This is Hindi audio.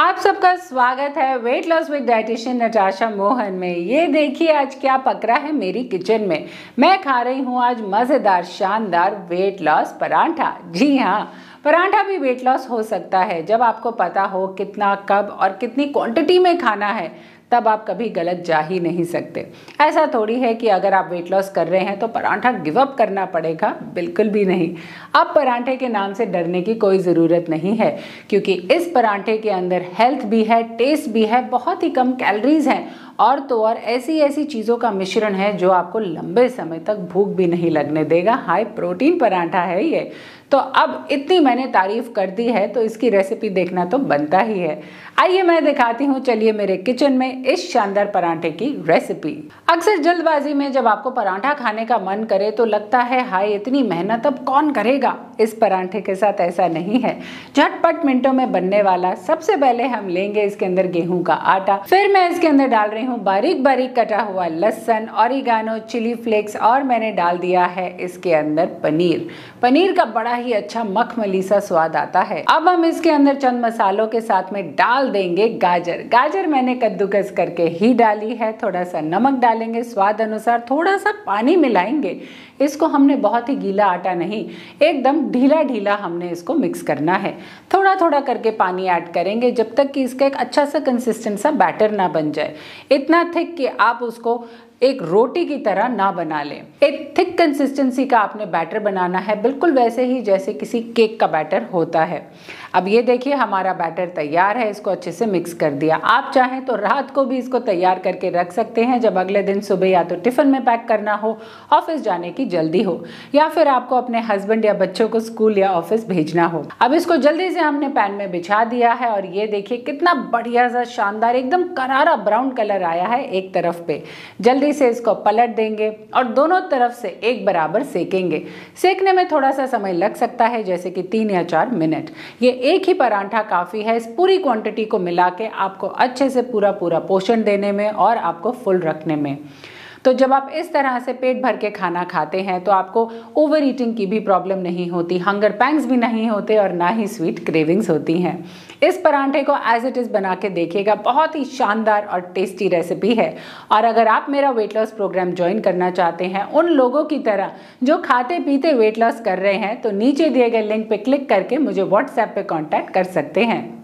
आप सबका स्वागत है weight loss with dietitian Natasha Mohan में। ये देखिए आज क्या पक रहा है मेरी किचन में। मैं खा रही हूँ आज मज़ेदार शानदार वेट लॉस परांठा। जी हाँ, परांठा भी वेट लॉस हो सकता है। जब आपको पता हो कितना कब और कितनी क्वांटिटी में खाना है तब आप कभी गलत जा ही नहीं सकते। ऐसा थोड़ी है कि अगर आप वेट लॉस कर रहे हैं तो परांठा गिव अप करना पड़ेगा, बिल्कुल भी नहीं। अब परांठे के नाम से डरने की कोई ज़रूरत नहीं है, क्योंकि इस परांठे के अंदर हेल्थ भी है, टेस्ट भी है, बहुत ही कम कैलोरीज हैं और तो और ऐसी चीज़ों का मिश्रण है जो आपको लंबे समय तक भूख भी नहीं लगने देगा। हाई प्रोटीन परांठा है ये। तो अब इतनी मैंने तारीफ़ कर दी है तो इसकी रेसिपी देखना तो बनता ही है। आइए मैं दिखाती हूँ, चलिए मेरे किचन में इस शानदार परांठे की रेसिपी। अक्सर जल्दबाजी में जब आपको परांठा खाने का मन करे तो लगता है हाय इतनी मेहनत अब कौन करेगा। इस परांठे के साथ ऐसा नहीं है, झटपट मिनटों में बनने वाला। सबसे पहले हम लेंगे इसके अंदर गेहूं का आटा। फिर मैं इसके अंदर डाल रही हूँ बारीक बारीक कटा हुआ लहसुन, ऑरिगानो, चिली फ्लेक्स और मैंने डाल दिया है इसके अंदर पनीर। पनीर का बड़ा ही अच्छा मखमली सा स्वाद आता है। अब हम इसके अंदर चंद मसालों के साथ में डाल देंगे गाजर। गाजर मैंने कद्दूकस करके ही डाली है। थोड़ा सा नमक डालेंगे स्वाद अनुसार, थोड़ा सा पानी मिलाएंगे। इसको हमने बहुत ही गीला आटा नहीं, एकदम ढीला ढीला हमने इसको मिक्स करना है। थोड़ा थोड़ा करके पानी ऐड करेंगे जब तक कि इसका एक अच्छा सा कंसिस्टेंट सा बैटर ना बन जाए, इतना थिक कि आप उसको एक रोटी की तरह ना बना लें। एक थिक कंसिस्टेंसी का आपने बैटर बनाना है, बिल्कुल वैसे ही जैसे किसी केक का बैटर होता है। अब ये देखिए हमारा बैटर तैयार है, इसको अच्छे से मिक्स कर दिया। आप चाहें तो रात को भी इसको तैयार करके रख सकते हैं, जब अगले दिन सुबह या तो टिफ़िन में पैक करना हो, ऑफिस जाने की जल्दी हो, या फिर आपको अपने हस्बैंड या बच्चों को स्कूल या ऑफिस भेजना हो। अब इसको जल्दी से हमने पैन में बिछा दिया है और ये देखिए कितना बढ़िया सा शानदार एकदम करारा ब्राउन कलर आया है एक तरफ पे। जल्दी से इसको पलट देंगे और दोनों तरफ से एक बराबर सेकेंगे। सेकने में थोड़ा सा समय लग सकता है, जैसे कि 3 या 4 मिनट। ये एक ही परांठा काफ़ी है इस पूरी क्वांटिटी को मिला के आपको अच्छे से पूरा पोषण देने में और आपको फुल रखने में। तो जब आप इस तरह से पेट भर के खाना खाते हैं तो आपको ओवर ईटिंग की भी प्रॉब्लम नहीं होती, हंगर पैंग्स भी नहीं होते और ना ही स्वीट क्रेविंग्स होती हैं। इस परांठे को एज इट इज़ बना के देखिएगा, बहुत ही शानदार और टेस्टी रेसिपी है। और अगर आप मेरा वेट लॉस प्रोग्राम ज्वाइन करना चाहते हैं उन लोगों की तरह जो खाते पीते वेट लॉस कर रहे हैं, तो नीचे दिए गए लिंक पर क्लिक करके मुझे व्हाट्सएप पर कॉन्टैक्ट कर सकते हैं।